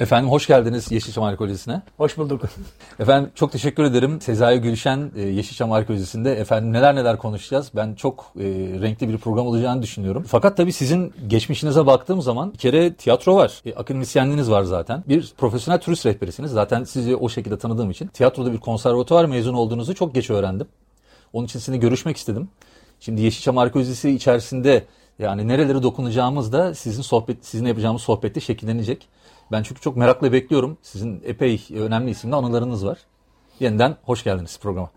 Efendim hoş geldiniz Yeşilçam Arkeolojisi'ne. Hoş bulduk. Efendim çok teşekkür ederim. Sezai Gülşen Yeşilçam Arkeolojisi'nde efendim neler konuşacağız. Ben çok renkli bir program olacağını düşünüyorum. Fakat tabii sizin geçmişinize baktığım zaman bir kere tiyatro var. Akademisyenliğiniz var zaten. Bir profesyonel turist rehberisiniz. Zaten sizi o şekilde tanıdığım için. Tiyatroda bir konservatuvar mezunu olduğunuzu çok geç öğrendim. Onun için sizinle görüşmek istedim. Şimdi Yeşilçam Arkeolojisi içerisinde yani nerelere dokunacağımız da sizinle yapacağımız sohbette şekillenecek. Ben çünkü çok merakla bekliyorum. Sizin epey önemli isimli anılarınız var. Yeniden hoş geldiniz programa.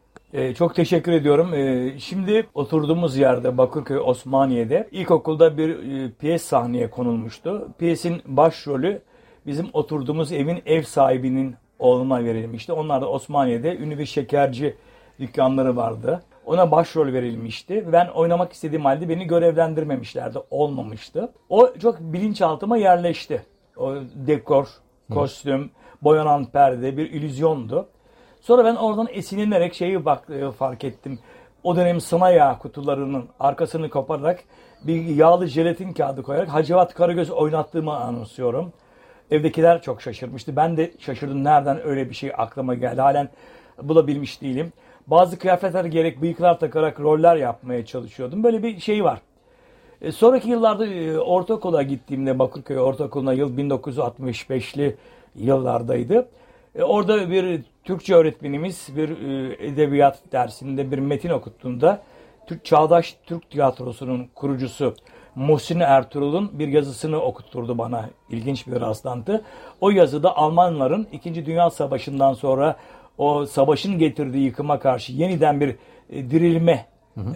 Çok teşekkür ediyorum. Şimdi oturduğumuz yerde Bakırköy Osmaniye'de ilkokulda bir piyes sahneye konulmuştu. Piyesin başrolü bizim oturduğumuz evin ev sahibinin oğluna verilmişti. Onlar da Osmaniye'de ünlü bir şekerci dükkanları vardı. Ona başrol verilmişti. Ben oynamak istediğim halde beni görevlendirmemişlerdi. Olmamıştı. O çok bilinçaltıma yerleşti. O dekor, kostüm, boyanan perde bir illüzyondu. Sonra ben oradan esinlenerek fark ettim. O dönem sına yağ kutularının arkasını kopararak bir yağlı jelatin kağıdı koyarak Hacivat Karagöz'ü oynattığımı anımsıyorum. Evdekiler çok şaşırmıştı. Ben de şaşırdım. Nereden öyle bir şey aklıma geldi? Halen bulabilmiş değilim. Bazı kıyafetler gerek bıyıklar takarak roller yapmaya çalışıyordum. Böyle bir şey var. Sonraki yıllarda ortaokula gittiğimde Bakırköy Ortaokulu'na yıl 1965'li yıllardaydı. Orada bir Türkçe öğretmenimiz bir edebiyat dersinde bir metin okuttuğunda Çağdaş Türk Tiyatrosu'nun kurucusu Muhsin Ertuğrul'un bir yazısını okutturdu bana. İlginç bir rastlantı. O yazıda Almanların 2. Dünya Savaşı'ndan sonra o savaşın getirdiği yıkıma karşı yeniden bir dirilme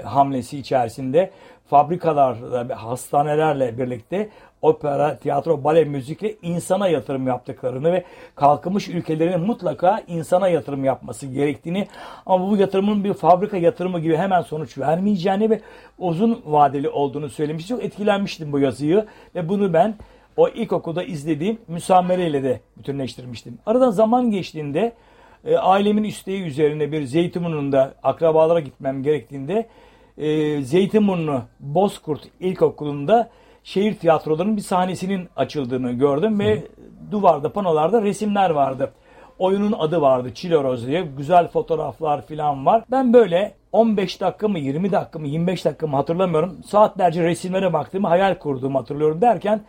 hamlesi içerisinde fabrikalarla, hastanelerle birlikte opera, tiyatro, bale, müzikle insana yatırım yaptıklarını ve kalkınmış ülkelerin mutlaka insana yatırım yapması gerektiğini ama bu yatırımın bir fabrika yatırımı gibi hemen sonuç vermeyeceğini ve uzun vadeli olduğunu söylemişti. Çok etkilenmiştim bu yazıyı ve bunu ben o ilkokulda izlediğim müsamereyle de bütünleştirmiştim. Aradan zaman geçtiğinde ailemin isteği üzerine bir Zeytinburnu'nda akrabalara gitmem gerektiğinde Zeytinburnu Bozkurt İlkokulu'nda şehir tiyatrolarının bir sahnesinin açıldığını gördüm ve duvarda, panolarda resimler vardı. Oyunun adı vardı Çiloroz diye. Güzel fotoğraflar falan var. Ben böyle 15 dakika mı, 20 dakika mı, 25 dakika mı hatırlamıyorum. Saatlerce resimlere baktığımı, hayal kurduğumu hatırlıyorum derken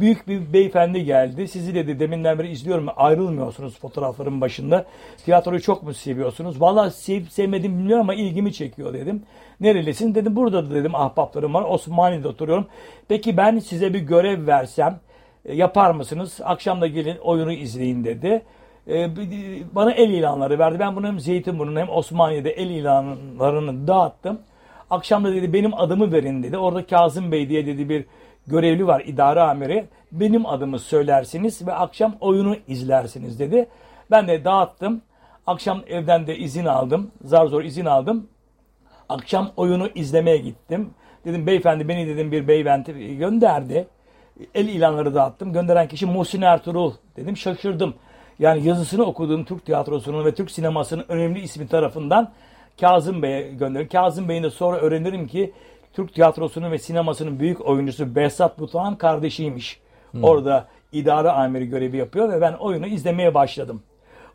büyük bir beyefendi geldi. Sizi dedi deminden beri izliyorum. Ayrılmıyorsunuz fotoğrafların başında. Tiyatroyu çok mu seviyorsunuz? Vallahi sevip sevmedim bilmiyorum ama ilgimi çekiyor dedim. Nerelisin? Dedim burada da dedim ahbaplarım var. Osmaniye'de oturuyorum. Peki ben size bir görev versem yapar mısınız? Akşam da gelin oyunu izleyin dedi. Bana el ilanları verdi. Ben bunu hem Zeytinburnu'nun hem Osmaniye'de el ilanlarını dağıttım. Akşam da dedi benim adımı verin dedi. Orada Kazım Bey diye dedi bir görevli var idare amiri. Benim adımı söylersiniz ve akşam oyunu izlersiniz dedi. Ben de dağıttım. Akşam evden de izin aldım. Zar zor izin aldım. Akşam oyunu izlemeye gittim. Dedim beyefendi beni dedim bir beyefendi gönderdi. El ilanları dağıttım. Gönderen kişi Muhsin Ertuğrul dedim. Şaşırdım. Yani yazısını okuduğum Türk tiyatrosunun ve Türk sinemasının önemli ismi tarafından Kazım Bey'e gönderdim. Kazım Bey'in de sonra öğrenirim ki Türk tiyatrosunun ve sinemasının büyük oyuncusu Behzat Butak'ın kardeşiymiş. Orada idare amiri görevi yapıyor ve ben oyunu izlemeye başladım.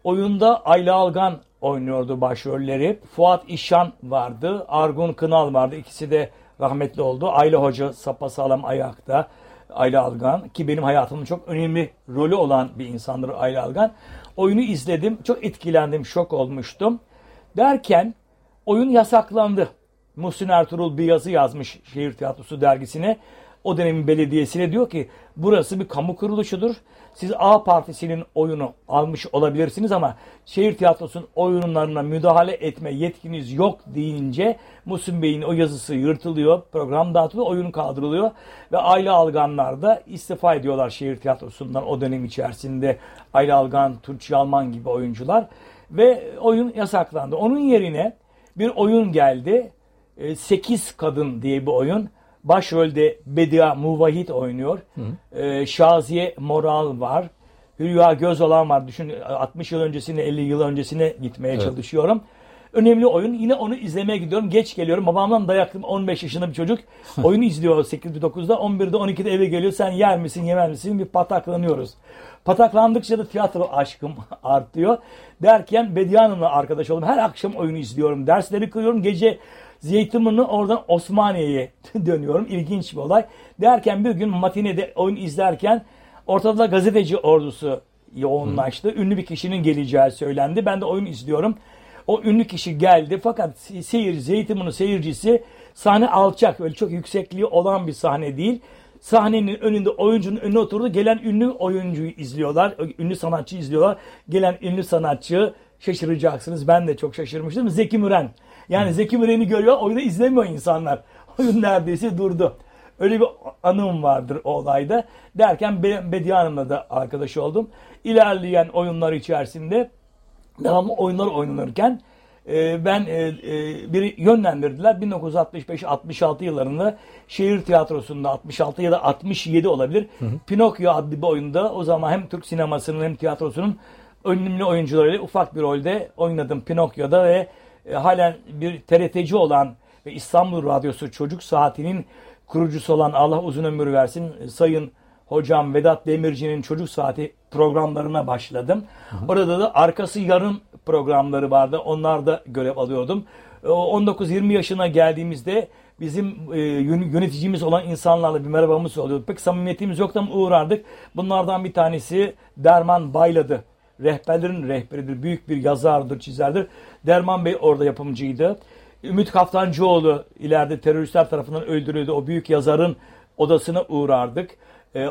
Oyunda Ayla Algan oynuyordu başrolleri. Fuat İşan vardı, Argun Kınal vardı. İkisi de rahmetli oldu. Ayla Hoca sapasağlam ayakta. Ayla Algan ki benim hayatımın çok önemli rolü olan bir insandır Ayla Algan. Oyunu izledim. Çok etkilendim, şok olmuştum. Derken oyun yasaklandı. Muhsin Ertuğrul bir yazı yazmış Şehir Tiyatrosu dergisine. o dönemin belediyesine diyor ki burası bir kamu kuruluşudur. Siz A partisinin oyunu almış olabilirsiniz ama şehir tiyatrosunun oyunlarına müdahale etme yetkiniz yok deyince Muhsin Bey'in o yazısı yırtılıyor, program dağıtılıyor, oyun kaldırılıyor ve Ayla Alganlar da istifa ediyorlar şehir tiyatrosundan o dönem içerisinde. Ayla Algan, Türkçe Alman gibi oyuncular ve oyun yasaklandı. Onun yerine bir oyun geldi. 8 Kadın diye bir oyun. Başrolde Bedia Muvahit oynuyor. Şaziye Moral var. Hülya Gözolan var. Düşün 60 yıl öncesine, 50 yıl öncesine gitmeye çalışıyorum. Önemli oyun. Yine onu izlemeye gidiyorum. Geç geliyorum. Babamdan dayaklım. 15 yaşında bir çocuk. Oyunu izliyor 8'de 9'da. 11'de 12'de eve geliyor. Sen yer misin yemez misin? Bir pataklanıyoruz. Pataklandıkça da tiyatro aşkım artıyor. Derken Bedia Hanım'la arkadaş oldum. Her akşam oyunu izliyorum. Dersleri kırıyorum. Gece Zeytinburnu, oradan Osmaniye'ye dönüyorum. İlginç bir olay. Derken bir gün matinede oyun izlerken ortada gazeteci ordusu yoğunlaştı. Ünlü bir kişinin geleceği söylendi. Ben de oyun izliyorum. O ünlü kişi geldi fakat Zeytinburnu seyircisi sahne alçak. Öyle çok yüksekliği olan bir sahne değil. Sahnenin önünde oyuncunun önüne oturdu. Gelen ünlü oyuncuyu izliyorlar. Ünlü sanatçıyı izliyorlar. Gelen ünlü sanatçı, şaşıracaksınız. Ben de çok şaşırmıştım. Zeki Müren. Yani Zeki Müren'i görüyor, oyunu izlemiyor insanlar. Oyun neredeyse durdu. Öyle bir anım vardır o olayda. Derken Bediye Hanım'la da arkadaş oldum. İlerleyen oyunlar içerisinde devamlı oyunlar oynanırken ben biri yönlendirdiler. 1965-66 yıllarında şehir tiyatrosunda 66 ya da 67 olabilir. Pinokyo adlı bir oyunda o zaman hem Türk sinemasının hem tiyatrosunun önemli oyuncularıyla ufak bir rolde oynadım Pinokyo'da ve halen bir TRT'ci olan ve İstanbul Radyosu Çocuk Saati'nin kurucusu olan, Allah uzun ömür versin, Sayın Hocam Vedat Demirci'nin Çocuk Saati programlarına başladım. Orada da arkası yarın programları vardı. Onlarda görev alıyordum. 19-20 yaşına geldiğimizde bizim yöneticimiz olan insanlarla bir merhabamız oluyordu. Pek samimiyetimiz yoktu ama uğrardık. Bunlardan bir tanesi Derman Bayladı. Rehberlerin rehberidir. Büyük bir yazardır, çizerdir. Derman Bey orada yapımcıydı. Ümit Kaftancıoğlu ileride teröristler tarafından öldürüldü. O büyük yazarın odasına uğrardık.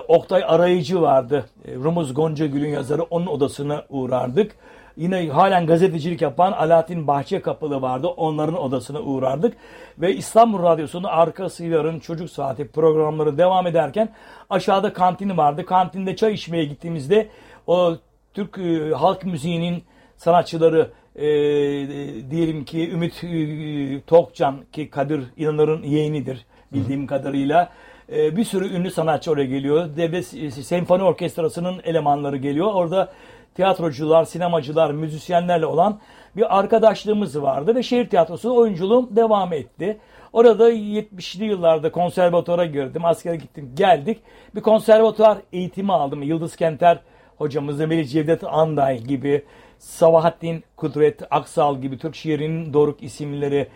Oktay Arayıcı vardı. Rumuz Goncagül'ün yazarı. Onun odasına uğrardık. Yine halen gazetecilik yapan Alaaddin Bahçe Kapılı vardı. Onların odasına uğrardık. Ve İstanbul Radyosu'nun arkası yarın Çocuk Saati programları devam ederken aşağıda kantini vardı. Kantinde çay içmeye gittiğimizde o Türk halk müziğinin sanatçıları diyelim ki Ümit Tokcan, ki Kadir İnanır'ın yeğenidir bildiğim kadarıyla. Bir sürü ünlü sanatçı oraya geliyor. Devlet Senfoni Orkestrası'nın elemanları geliyor. Orada tiyatrocular, sinemacılar, müzisyenlerle olan bir arkadaşlığımız vardı ve şehir tiyatrosu oyunculuğum devam etti. Orada 70'li yıllarda konservatuara girdim, askere gittim, geldik. Bir konservatuar eğitimi aldım. Yıldız Kenter hocamız, Melih Cevdet Anday gibi, Sabahattin Kudret Aksal gibi Türk şiirinin doruk isimleri,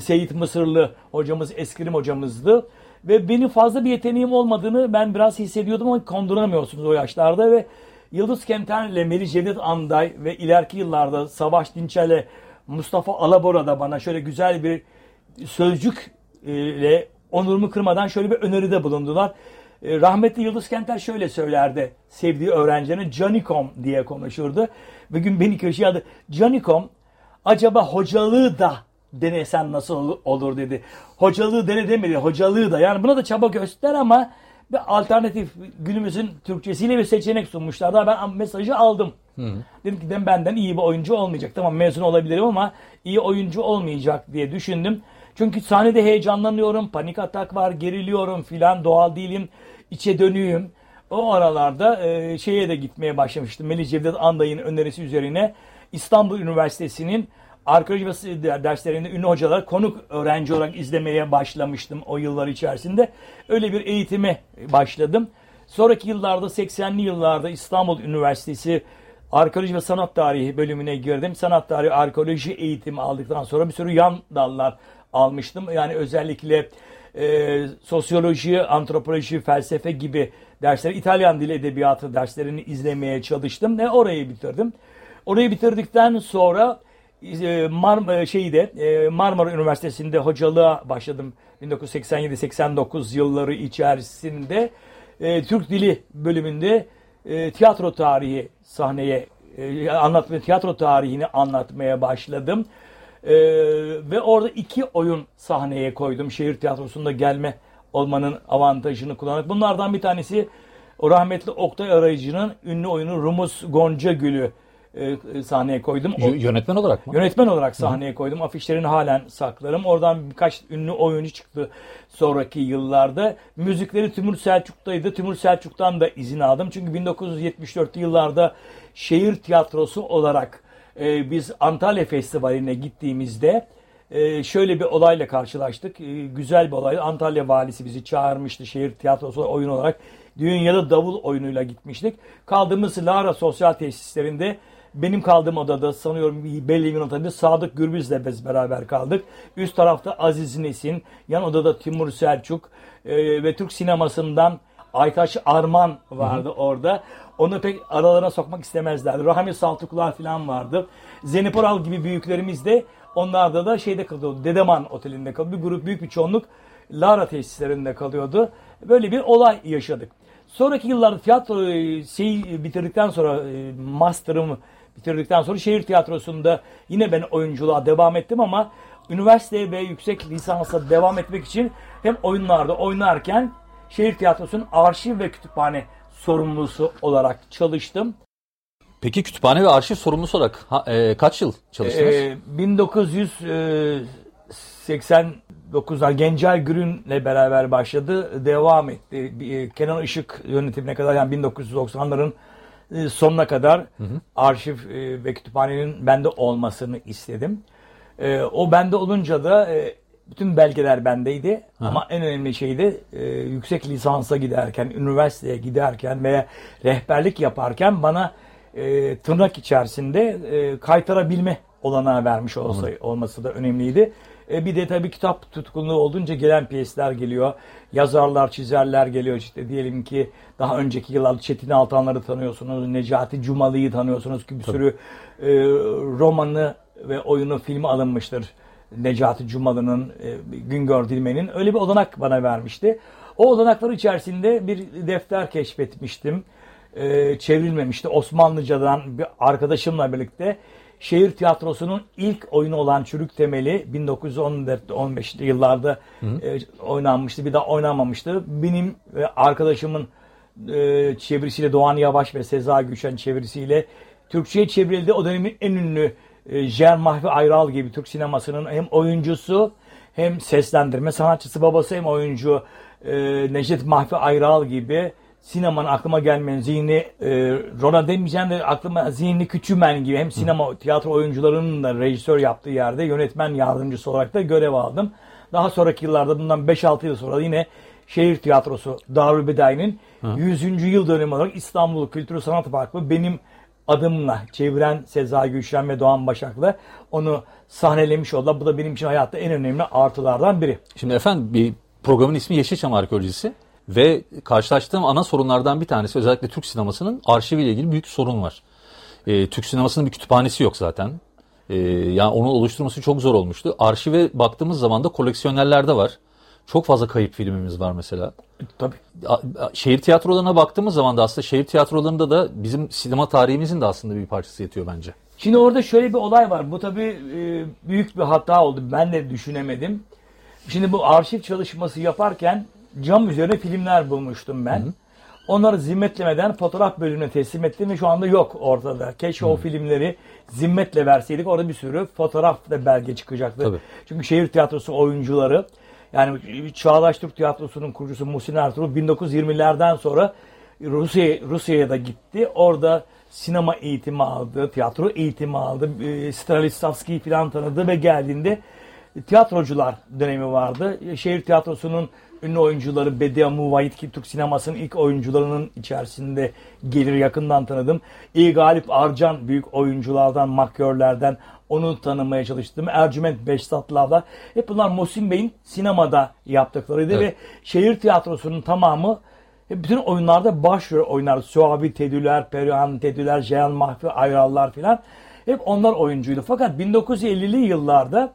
Seyit Mısırlı hocamız, eskrim hocamızdı. Ve benim fazla bir yeteneğim olmadığını ben biraz hissediyordum ama konduramıyorsunuz o yaşlarda. Ve Yıldız Kenter'le Melih Cevdet Anday ve ileriki yıllarda Savaş Dinçer'le Mustafa Alabora da bana şöyle güzel bir sözcükle onurumu kırmadan şöyle bir öneride bulundular. Rahmetli Yıldız Kenter şöyle söylerdi sevdiği öğrencilerine, Canikom diye konuşurdu. Bir gün beni köşeye aldı. Canikom, acaba hocalığı da denesen nasıl olur dedi. Hocalığı dene demedi, hocalığı da. Yani buna da çaba göster ama bir alternatif, günümüzün Türkçesiyle bir seçenek sunmuşlar. Daha ben mesajı aldım. Dedim ki benden iyi bir oyuncu olmayacak. Tamam, mezun olabilirim ama iyi oyuncu olmayacak diye düşündüm. Çünkü sahnede heyecanlanıyorum, panik atak var, geriliyorum filan, doğal değilim, içe dönüyüm. O aralarda şeye de gitmeye başlamıştım. Melih Cevdet Anday'ın önerisi üzerine İstanbul Üniversitesi'nin arkeoloji derslerinde ünlü hocalar konuk öğrenci olarak izlemeye başlamıştım o yıllar içerisinde. Öyle bir eğitime başladım. Sonraki yıllarda, 80'li yıllarda İstanbul Üniversitesi Arkeoloji ve Sanat Tarihi bölümüne girdim. Sanat Tarihi, Arkeoloji eğitimi aldıktan sonra bir sürü yan dallar almıştım. Yani özellikle sosyoloji, antropoloji, felsefe gibi dersleri, İtalyan dili edebiyatı derslerini izlemeye çalıştım ve orayı bitirdim. Orayı bitirdikten sonra Marmara Üniversitesi'nde hocalığa başladım 1987-89 yılları içerisinde. Türk Dili bölümünde tiyatro tarihi sahneye tiyatro tarihini anlatmaya başladım. Ve orada 2 oyun sahneye koydum. Şehir tiyatrosunda gelme olmanın avantajını kullanarak. Bunlardan bir tanesi o rahmetli Oktay Arayıcı'nın ünlü oyunu Rumuz Gonca Gül'ü sahneye koydum. Yönetmen olarak mı? Yönetmen olarak sahneye koydum. Afişlerini halen saklarım. Oradan birkaç ünlü oyuncu çıktı sonraki yıllarda. Müzikleri Timur Selçuk'taydı. Timur Selçuk'tan da izin aldım. Çünkü 1974'lü yıllarda şehir tiyatrosu olarak biz Antalya Festivali'ne gittiğimizde şöyle bir olayla karşılaştık. Güzel bir olay. Antalya valisi bizi çağırmıştı şehir tiyatrosu oyun olarak. Düğün ya da davul oyunuyla gitmiştik. Kaldığımız Lara Sosyal Tesislerinde benim kaldığım odada sanıyorum belli bir noktada Sadık Gürbüz'le biz beraber kaldık. Üst tarafta Aziz Nesin, yan odada Timur Selçuk ve Türk sinemasından Aytaç Arman vardı orada. Onu pek aralarına sokmak istemezlerdi. Rahmi Saltuklar falan vardı. Zeynep Oral gibi büyüklerimiz de onlarda da şeyde kalıyordu. Dedeman Oteli'nde kalıyordu. Bir grup, büyük bir çoğunluk Lara tesislerinde kalıyordu. Böyle bir olay yaşadık. Sonraki yıllarda bitirdikten sonra master'ımı bitirdikten sonra şehir tiyatrosunda yine ben oyunculuğa devam ettim ama üniversiteye ve yüksek lisansa devam etmek için hem oyunlarda oynarken şehir tiyatrosunun arşiv ve kütüphane sorumlusu olarak çalıştım. Peki kütüphane ve arşiv sorumlusu olarak kaç yıl çalıştınız? 1989'da Gencel Gürün'le beraber başladı. Devam etti. Kenan Işık yönetimine kadar, yani 1990'ların sonuna kadar arşiv ve kütüphanenin bende olmasını istedim. O bende olunca da bütün belgeler bendeydi. Ama en önemli şey de yüksek lisansa giderken, üniversiteye giderken veya rehberlik yaparken bana tırnak içerisinde kaytarabilme olanağı vermiş olması da önemliydi. Bir de tabii kitap tutkunluğu olunca gelen piyesler geliyor. Yazarlar, çizerler geliyor. İşte diyelim ki daha önceki yıllarda Çetin Altanları tanıyorsunuz. Necati Cumalı'yı tanıyorsunuz ki bir sürü romanı ve oyunu, filmi alınmıştır. Necati Cumalı'nın, Güngör Dilmen'in. Öyle bir olanak bana vermişti. O olanaklar içerisinde bir defter keşfetmiştim. Çevrilmemişti. Osmanlıca'dan bir arkadaşımla birlikte şehir tiyatrosunun ilk oyunu olan Çürük Temeli 1914-15'li yıllarda oynanmıştı. Bir daha oynanmamıştı. Benim ve arkadaşımın çevirisiyle, Doğan Yavaş ve Sezai Gülşen çevirisiyle Türkçe'ye çevrildi. O dönemin en ünlü Mahfi Ayral gibi Türk sinemasının hem oyuncusu hem seslendirme sanatçısı babası hem oyuncu Necdet Mahfi Ayral gibi sinemanın aklıma gelmeyen, zihni Rona demeyeceğim de aklıma zihni Küçümen gibi hem sinema tiyatro oyuncularının da rejisör yaptığı yerde yönetmen yardımcısı olarak da görev aldım. Daha sonraki yıllarda, bundan 5-6 yıl sonra yine şehir tiyatrosu Darülbedai'nin 100. yıl dönümü olarak İstanbul Kültür Sanat Parkı benim adımla çeviren Sezai Gülşen ve Doğan Başak'la onu sahnelemiş oldular. Bu da benim için hayatta en önemli artılardan biri. Şimdi efendim, bir programın ismi Yeşilçam Arkeolojisi. Ve karşılaştığım ana sorunlardan bir tanesi, özellikle Türk sinemasının arşiviyle ilgili büyük sorun var. Türk sinemasının bir kütüphanesi yok zaten. Yani onu oluşturması çok zor olmuştu. Arşive baktığımız zaman da koleksiyonerlerde var. Çok fazla kayıp filmimiz var mesela. Tabii. Şehir tiyatrolarına baktığımız zaman da aslında şehir tiyatrolarında da bizim sinema tarihimizin de aslında bir parçası yetiyor bence. Şimdi orada şöyle bir olay var. Bu tabii büyük bir hata oldu. Ben de düşünemedim. Şimdi bu arşiv çalışması yaparken cam üzerine filmler bulmuştum ben. Onları zimmetlemeden fotoğraf bölümüne teslim ettim ve şu anda yok ortada. Keşke o filmleri zimmetle verseydik. Orada bir sürü fotoğraf ve belge çıkacaktı. Tabii. Çünkü şehir tiyatrosu oyuncuları, yani Çağdaş Türk Tiyatrosu'nun kurucusu Muhsin Ertuğrul 1920'lerden sonra Rusya'ya da gitti. Orada sinema eğitimi aldı, tiyatro eğitimi aldı. Stanislavski'yi falan tanıdı ve geldiğinde tiyatrocular dönemi vardı. Şehir tiyatrosunun ünlü oyuncuları Bedia Muvahit, ki Türk sinemasının ilk oyuncularının içerisinde gelir, yakından tanıdım. Galip Arcağan, büyük oyunculardan, makyörlerden, onu tanımaya çalıştım. Ercüment Beştatlı'la, hep bunlar Muhsin Bey'in sinemada yaptıklarıydı. Evet. Ve şehir tiyatrosunun tamamı, bütün oyunlarda başrol oynar. Suavi Tedüler, Perihan Tedüler, Ceyhan Mahfi Ayrallar filan. Hep onlar oyuncuydu. Fakat 1950'li yıllarda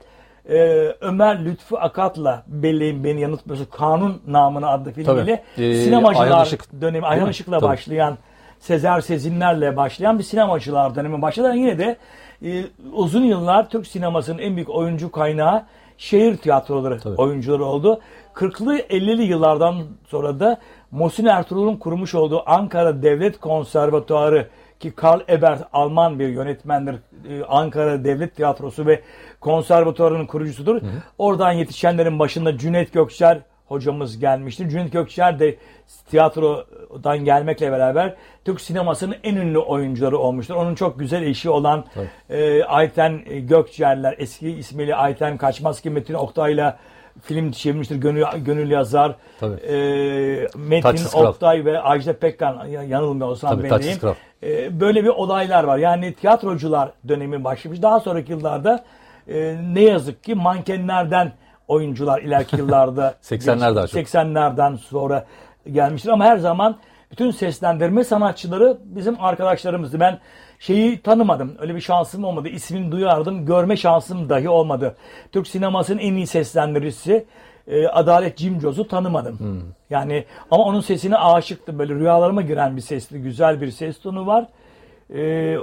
Ömer Lütfü Akat'la belleğin beni yanıltmıyorsa Kanun Namına adlı filmiyle sinemacılar dönemi, Ayhan Işık'la başlayan, Sezer Sezinler'le başlayan bir sinemacılar dönemi başladı. Yani yine de uzun yıllar Türk sinemasının en büyük oyuncu kaynağı şehir tiyatroları, tabii, oyuncuları oldu. 40'lı 50'li yıllardan sonra da Muhsin Ertuğrul'un kurmuş olduğu Ankara Devlet Konservatuarı, ki Karl Ebert Alman bir yönetmendir. Ankara Devlet Tiyatrosu ve Konservatuarı'nın kurucusudur. Hı hı. Oradan yetişenlerin başında Cüneyt Gökçer hocamız gelmiştir. Cüneyt Gökçer de tiyatrodan gelmekle beraber Türk sinemasının en ünlü oyuncuları olmuştur. Onun çok güzel eşi olan Ayten Gökçerler, eski ismiyle Ayten Kaçmaz ki Metin Oktay'la film çevirmiştir. Gönül yazar. Metin Taksız Oktay Kral ve Ajda Pekkan, yanılmıyorsam benim. Böyle bir olaylar var. Yani tiyatrocular dönemi başlamış. Daha sonraki yıllarda ne yazık ki mankenlerden oyuncular ileriki yıllarda 80'lerden sonra gelmiştir. Ama her zaman bütün seslendirme sanatçıları bizim arkadaşlarımızdı. Ben şeyi tanımadım. Öyle bir şansım olmadı. İsmini duyardım. Görme şansım dahi olmadı. Türk sinemasının en iyi seslendiricisi Adalet Cimcoz'u tanımadım. Hmm. Yani ama onun sesine aşıktım. Böyle rüyalarıma giren bir sesli, güzel bir ses tonu var.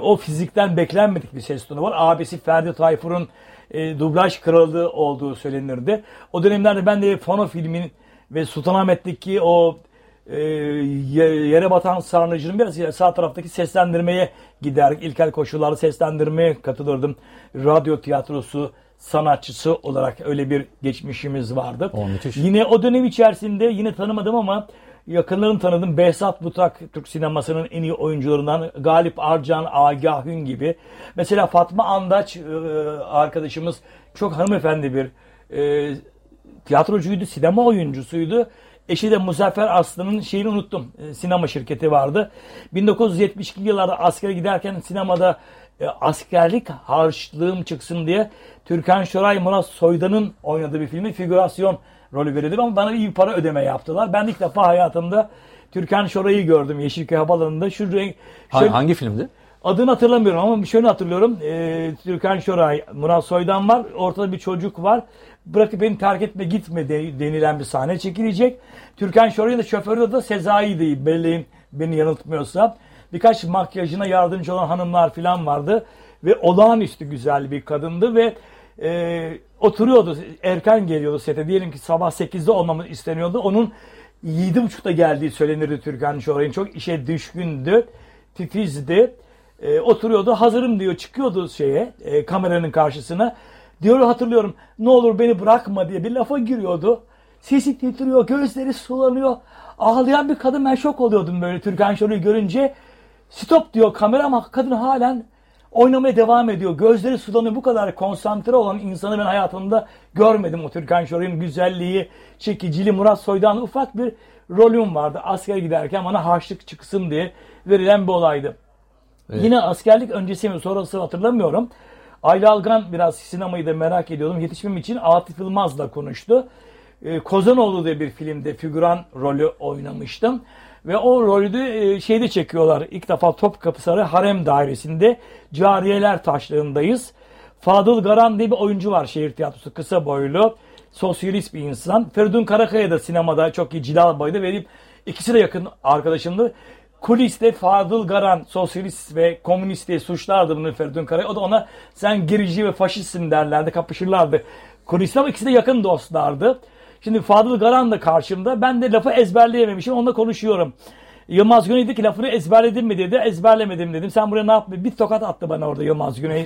O fizikten beklenmedik bir ses tonu var. Abisi Ferdi Tayfur'un dublaj kralı olduğu söylenirdi. O dönemlerde ben de Fano filmin ve Sultanahmet'teki o yere batan sarnıcının biraz sağ taraftaki seslendirmeye giderdik. İlkel koşullarda seslendirmeye katılırdım. Radyo tiyatrosu sanatçısı olarak öyle bir geçmişimiz vardı. O yine o dönem içerisinde yine tanımadım ama yakınlarını tanıdım. Behzat Butak Türk sinemasının en iyi oyuncularından, Galip Arcağan, Agah Hün gibi. Mesela Fatma Andaç arkadaşımız çok hanımefendi bir tiyatrocuydu, sinema oyuncusuydu. Eşi de Muzaffer Aslı'nın şeyini unuttum. Sinema şirketi vardı. 1972 yıllarda askere giderken sinemada askerlik harçlığım çıksın diye Türkan Şoray, Murat Soydan'ın oynadığı bir filmi figürasyon rolü verildi ama bana iyi para ödeme yaptılar. Ben ilk defa hayatımda Türkan Şoray'ı gördüm Yeşilköy Havalimanı'nda. Hangi filmdi? Adını hatırlamıyorum ama şöyle hatırlıyorum. Türkan Şoray, Murat Soydan var. Ortada bir çocuk var. Bırakıp beni terk etme gitme denilen bir sahne çekilecek. Türkan Şoray'ın da şoförü de Sezai'ydi. Belleğim beni yanıltmıyorsa. Birkaç makyajına yardımcı olan hanımlar falan vardı. Ve olağanüstü güzel bir kadındı ve oturuyordu. Erken geliyordu sete. Diyelim ki sabah 8'de olmamız isteniyordu. Onun 7.30'da geldiği söylenirdi Türkan Şoray'ın. Çok işe düşkündü. Titizdi. Oturuyordu. Hazırım diyor. Çıkıyordu kameranın karşısına. Diyor hatırlıyorum. Ne olur beni bırakma diye bir lafa giriyordu. Sesi titriyor. Gözleri sulanıyor. Ağlayan bir kadın. Ben şok oluyordum böyle Türkan Şoray'ı görünce. Stop diyor kamera ama kadın halen oynamaya devam ediyor. Gözleri sulanıyor. Bu kadar konsantre olan insanı ben hayatımda görmedim. O Türkan Şoray'ın güzelliği, çekiciliği, Murat Soydan'ın ufak bir rolüm vardı. Asker giderken bana harçlık çıksın diye verilen bir olaydı. Evet. Yine askerlik öncesi mi sonrası hatırlamıyorum. Ayla Algan biraz sinemayı da merak ediyordum. Yetişmem için Atif Yılmaz'la konuştu. Kozanoğlu diye bir filmde figüran rolü oynamıştım. Ve o rolü de çekiyorlar. İlk defa Topkapı Sarayı Harem Dairesi'nde Cariyeler Taşları'ndayız. Fadıl Garan diye bir oyuncu var şehir tiyatrosu. Kısa boylu, sosyalist bir insan. Feridun Karakaya da sinemada çok iyi cilalabaydı. Verip ikisi de yakın arkadaşımdı. Kuliste Fadıl Garan sosyalist ve komünist diye suçlardı bunu Feridun Karakaya. O da ona sen gerici ve faşistsin derlerdi, kapışırlardı. Kuliste ama ikisi de yakın dostlardı. Şimdi Fadıl Garan da karşımda. Ben de lafı ezberleyememişim. Onunla konuşuyorum. Yılmaz Güney dedi ki lafını ezberledin mi dedi. Ezberlemedim dedim. Sen buraya ne yaptın? Bir tokat attı bana orada Yılmaz Güney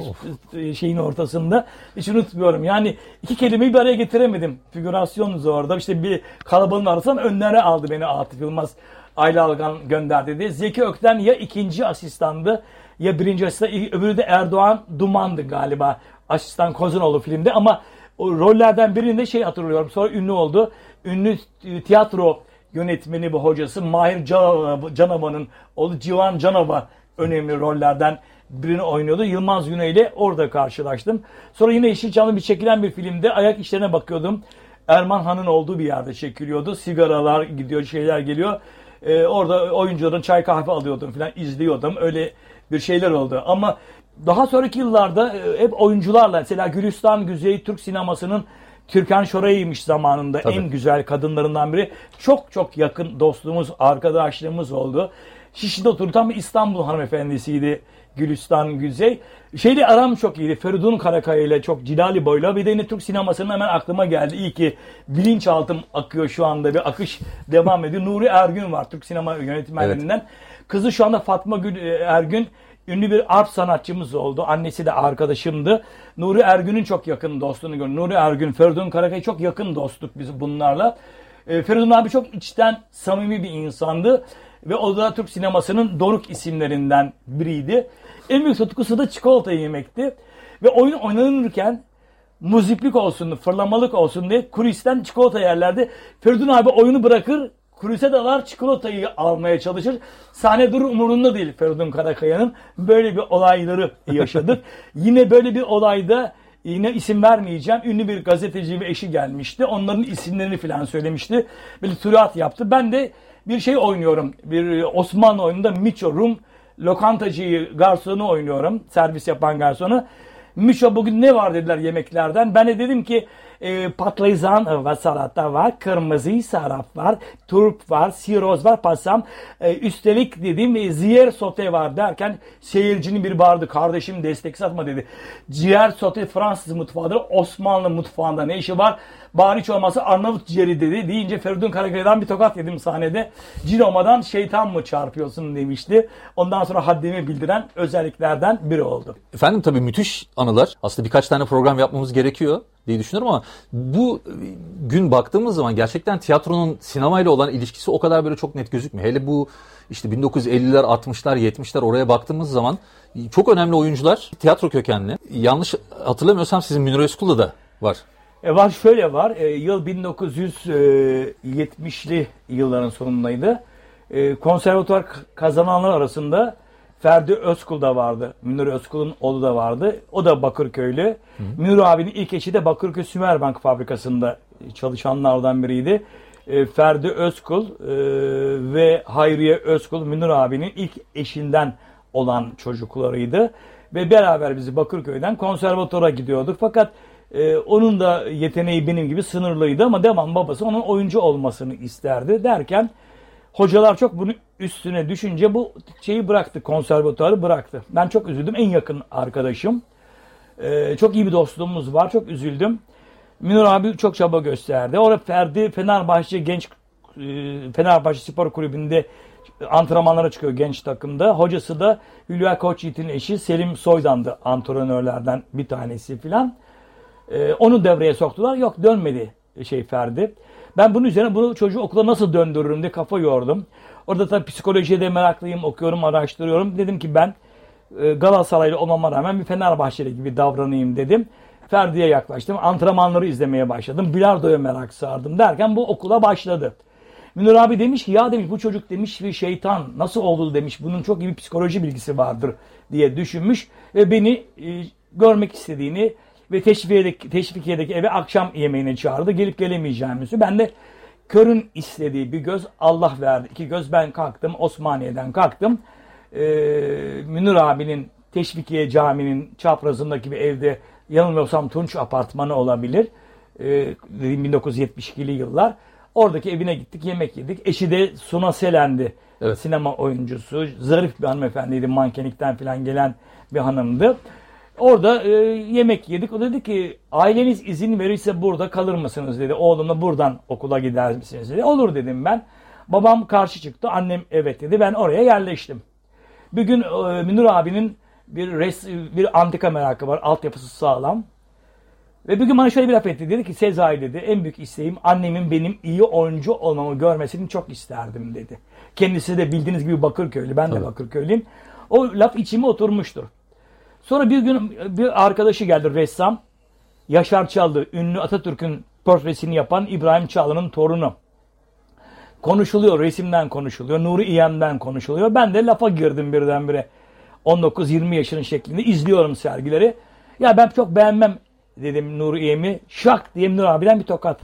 şeyin ortasında. Hiç unutmuyorum. Yani iki kelimeyi bir araya getiremedim. Figürasyonuz orada. İşte bir kalabalığın arasından önlere aldı beni Atif Yılmaz. Ayla Algan gönderdi diye. Zeki Ökten ya ikinci asistandı ya birinci asistan. Öbürü de Erdoğan Duman'dı galiba. Asistan Kozanoğlu filmde ama o rollerden birinde hatırlıyorum. Sonra ünlü oldu. Ünlü tiyatro yönetmeni ve hocası Mahir Canova'nın oğlu Civan Canova önemli rollerden birini oynuyordu. Yılmaz Güney ile orada karşılaştım. Sonra yine Yeşilçam'da çekilen bir filmde ayak işlerine bakıyordum. Erman Han'ın olduğu bir yerde çekiliyordu. Sigaralar gidiyor, şeyler geliyor. Orada oyuncuların çay kahve alıyordum falan izliyordum. Öyle bir şeyler oldu. Ama Daha sonraki yıllarda hep oyuncularla, mesela Gülistan Güzey Türk sinemasının Türkan Şoray'ymış zamanında. Tabii. En güzel kadınlarından biri. Çok çok yakın dostluğumuz, arkadaşlığımız oldu. Şişli'de oturan bir İstanbul hanımefendisiydi Gülistan Güzey. Şeyle aram çok iyiydi. Feridun Karakaya ile çok cilali boyla. Bir de yine Türk sinemasının hemen aklıma geldi. İyi ki bilinçaltım akıyor şu anda. Bir akış devam ediyor. Nuri Ergün var Türk sinema yönetmenlerinden. Evet. Kızı şu anda Fatma Gül Ergün. Ünlü bir arp sanatçımız oldu. Annesi de arkadaşımdı. Nuri Ergün'ün çok yakın dostunu gördüm. Nuri Ergün, Feridun Karakaya çok yakın dostluk biz bunlarla. Feridun abi çok içten samimi bir insandı. Ve o da Türk sinemasının doruk isimlerinden biriydi. En büyük tutkusu da çikolata yemekti. Ve oyun oynanırken muziplik olsun, fırlamalık olsun diye kulisten çikolata yerlerdi. Feridun abi oyunu bırakır. Kulise dalar, çikolatayı almaya çalışır. Sahne durur, umurunda değil Feridun Karakaya'nın. Böyle bir olayları yaşadık. Yine böyle bir olayda, yine isim vermeyeceğim, ünlü bir gazeteci ve eşi gelmişti. Onların isimlerini falan söylemişti. Böyle türat yaptı. Ben de bir şey oynuyorum. Bir Osmanlı oyununda Miço, Rum lokantacıyı, garsonu oynuyorum. Servis yapan garsonu. Miço, bugün ne var dediler yemeklerden. Ben de dedim ki patlıcan ve salata var, kırmızı sarap var, turp var, siroz var, pasam. Üstelik dedim ciğer sote var derken seyircinin bir bağırdı. Kardeşim destek satma dedi. Ciğer sote Fransız mutfağıdır. Osmanlı mutfağında ne işi var? Bari hiç olmazsa Arnavut ciğeri dedi. Deyince Feridun Karakaya'dan bir tokat yedim sahnede. Ciromadan şeytan mı çarpıyorsun demişti. Ondan sonra haddimi bildiren özelliklerden biri oldu. Efendim tabii müthiş anılar. Aslında birkaç tane program yapmamız gerekiyor diye düşünüyorum ama bu gün baktığımız zaman gerçekten tiyatronun sinemayla olan ilişkisi o kadar böyle çok net gözükmüyor. Hele bu işte 1950'ler, 60'lar, 70'ler oraya baktığımız zaman çok önemli oyuncular tiyatro kökenli. Yanlış hatırlamıyorsam sizin Münir Özkul'da da var. Var, şöyle var. Yıl 1970'li yılların sonundaydı. Konservatuvar kazananlar arasında Ferdi Özkul da vardı. Münir Özkul'un oğlu da vardı. O da Bakırköylü. Münir abinin ilk eşi de Bakırköy Sümerbank fabrikasında çalışanlardan biriydi. Ferdi Özkul ve Hayriye Özkul Münir abinin ilk eşinden olan çocuklarıydı. Ve beraber bizi Bakırköy'den konservatuara gidiyorduk. Fakat onun da yeteneği benim gibi sınırlıydı ama devam babası onun oyuncu olmasını isterdi derken hocalar çok bunun üstüne düşünce bu şeyi bıraktı, konservatuarı bıraktı. Ben çok üzüldüm, en yakın arkadaşım. Çok iyi bir dostluğumuz var, çok üzüldüm. Münir abi çok çaba gösterdi. Orada Ferdi Fenerbahçe Spor Kulübü'nde antrenmanlara çıkıyor genç takımda. Hocası da Hülya Koçyiğit'in eşi Selim Soydan'dı, antrenörlerden bir tanesi filan. Onu devreye soktular. Yok, dönmedi Ferdi. Ben bunun üzerine bunu çocuğu okula nasıl döndürürüm diye kafa yordum. Orada tabii psikolojiye de meraklıyım, okuyorum, araştırıyorum. Dedim ki ben Galatasaraylı olmama rağmen bir Fenerbahçeli gibi davranayım dedim. Ferdi'ye yaklaştım. Antrenmanları izlemeye başladım. Bilardo'ya merak sardım derken bu okula başladı. Münir abi demiş ki ya demiş bu çocuk demiş bir şeytan nasıl oldu demiş. Bunun çok iyi bir psikoloji bilgisi vardır diye düşünmüş. Ve beni görmek istediğini ve Teşvikiye'deki eve akşam yemeğine çağırdı. Gelip gelemeyeceğimizi. Ben de körün istediği bir göz Allah verdi. 2 göz ben kalktım. Osmaniye'den kalktım. Münir abinin Teşvikiye Camii'nin çaprazındaki bir evde yanılmıyorsam Tunç Apartmanı olabilir. 1972'li yıllar. Oradaki evine gittik. Yemek yedik. Eşi de Suna Selendi. Evet. Sinema oyuncusu. Zarif bir hanımefendiydi. Mankenlikten falan gelen bir hanımdı. Orada yemek yedik. O dedi ki aileniz izin verirse burada kalır mısınız dedi. Oğlumla buradan okula gider misiniz dedi. Olur dedim ben. Babam karşı çıktı. Annem evet dedi. Ben oraya yerleştim. Bir gün Münir abinin bir antika merakı var. Altyapısı sağlam. Ve bir gün bana şöyle bir laf etti. Dedi ki Sezai dedi en büyük isteğim annemin benim iyi oyuncu olmamı görmesini çok isterdim dedi. Kendisi de bildiğiniz gibi Bakırköylü. Ben de Bakırköylüyüm. O laf içime oturmuştur. Sonra bir gün bir arkadaşı geldi ressam. Yaşar Çağlı, ünlü Atatürk'ün portresini yapan İbrahim Çağlı'nın torunu. Konuşuluyor, resimden konuşuluyor, Nuri İyem'den konuşuluyor. Ben de lafa girdim birdenbire. 19-20 yaşının şeklinde izliyorum sergileri. Ya ben çok beğenmem dedim Nuri İyem'i. Şak diye Münir abiden bir tokat.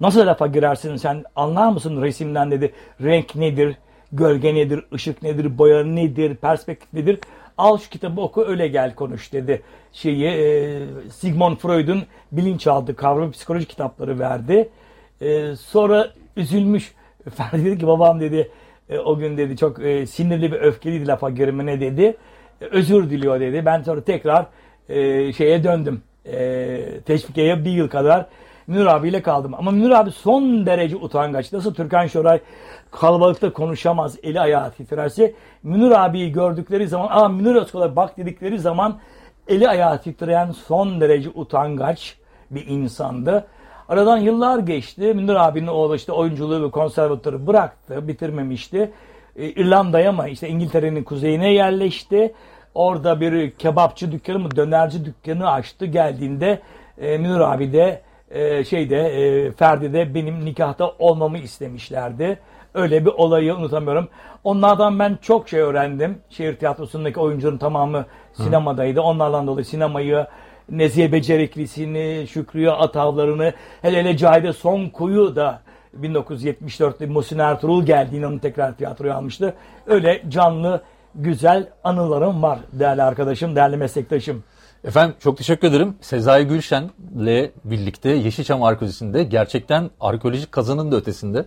Nasıl lafa girersin sen anlar mısın resimden dedi. Renk nedir, gölge nedir, ışık nedir, boya nedir, perspektif nedir? al şu kitabı oku öyle gel konuş dedi. Sigmund Freud'un bilinçaltı kavramı psikoloji kitapları verdi. Sonra üzülmüş Ferdi dedi ki babam dedi o gün dedi çok sinirli ve öfkeliydi lafa girme ne dedi. Özür diliyor dedi. Ben sonra tekrar şeye döndüm. Teşvikiye'ye bir yıl kadar Münir abiyle kaldım. Ama Münir abi son derece utangaç. Nasıl Türkan Şoray kalabalıkta konuşamaz, eli ayağı titrerse. Münir abiyi gördükleri zaman, aa Münir Özkul'a bak dedikleri zaman eli ayağı titreyen son derece utangaç bir insandı. Aradan yıllar geçti. Münir abinin oğlu işte oyunculuğu ve konservatörü bıraktı, bitirmemişti. İrlanda'ya mı işte İngiltere'nin kuzeyine yerleşti. Orada bir kebapçı dükkanı mı dönerci dükkanı açtı. Geldiğinde Münir abi de Ferdi de benim nikahta olmamı istemişlerdi. Öyle bir olayı unutamıyorum. Onlardan ben çok şey öğrendim. Şehir tiyatrosundaki oyuncuların tamamı sinemadaydı. Onlardan dolayı sinemayı, Nezihe Beceriklisini, Şükrü'yü, Atavlarını, hele hele Cahide Sonkuyu da 1974'te Muhsin Ertuğrul geldiğinde onu tekrar tiyatroya almıştı. Öyle canlı, güzel anılarım var değerli arkadaşım, değerli meslektaşım. Efendim çok teşekkür ederim. Sezai Gülşen'le birlikte Yeşilçam Arkeolojisi'nde gerçekten arkeolojik kazanın da ötesinde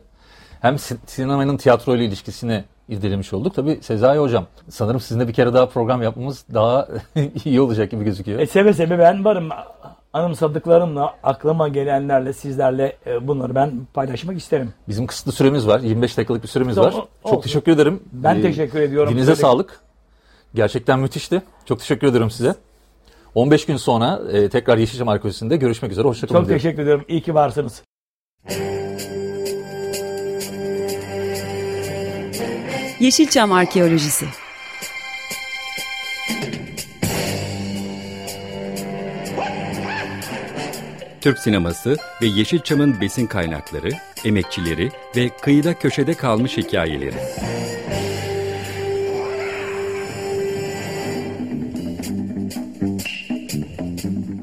hem sinemanın tiyatro ile ilişkisini irdelemiş olduk. Tabii Sezai Hocam sanırım sizinle bir kere daha program yapmamız daha iyi olacak gibi gözüküyor. Seve seve ben varım. Anımsadıklarımla, aklıma gelenlerle, sizlerle bunları ben paylaşmak isterim. Bizim kısıtlı süremiz var. 25 dakikalık bir süremiz var. Çok teşekkür ederim. Ben teşekkür ediyorum. Dilinize sağlık. Gerçekten müthişti. Çok teşekkür ederim size. 15 gün sonra tekrar Yeşilçam Arkeolojisi'nde görüşmek üzere. Hoşçakalın. Çok teşekkür ediyorum. İyi ki varsınız. Yeşilçam Arkeolojisi. Türk sineması ve Yeşilçam'ın besin kaynakları, emekçileri ve kıyıda köşede kalmış hikayeleri.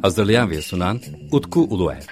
Hazırlayan ve sunan Utku Uluer.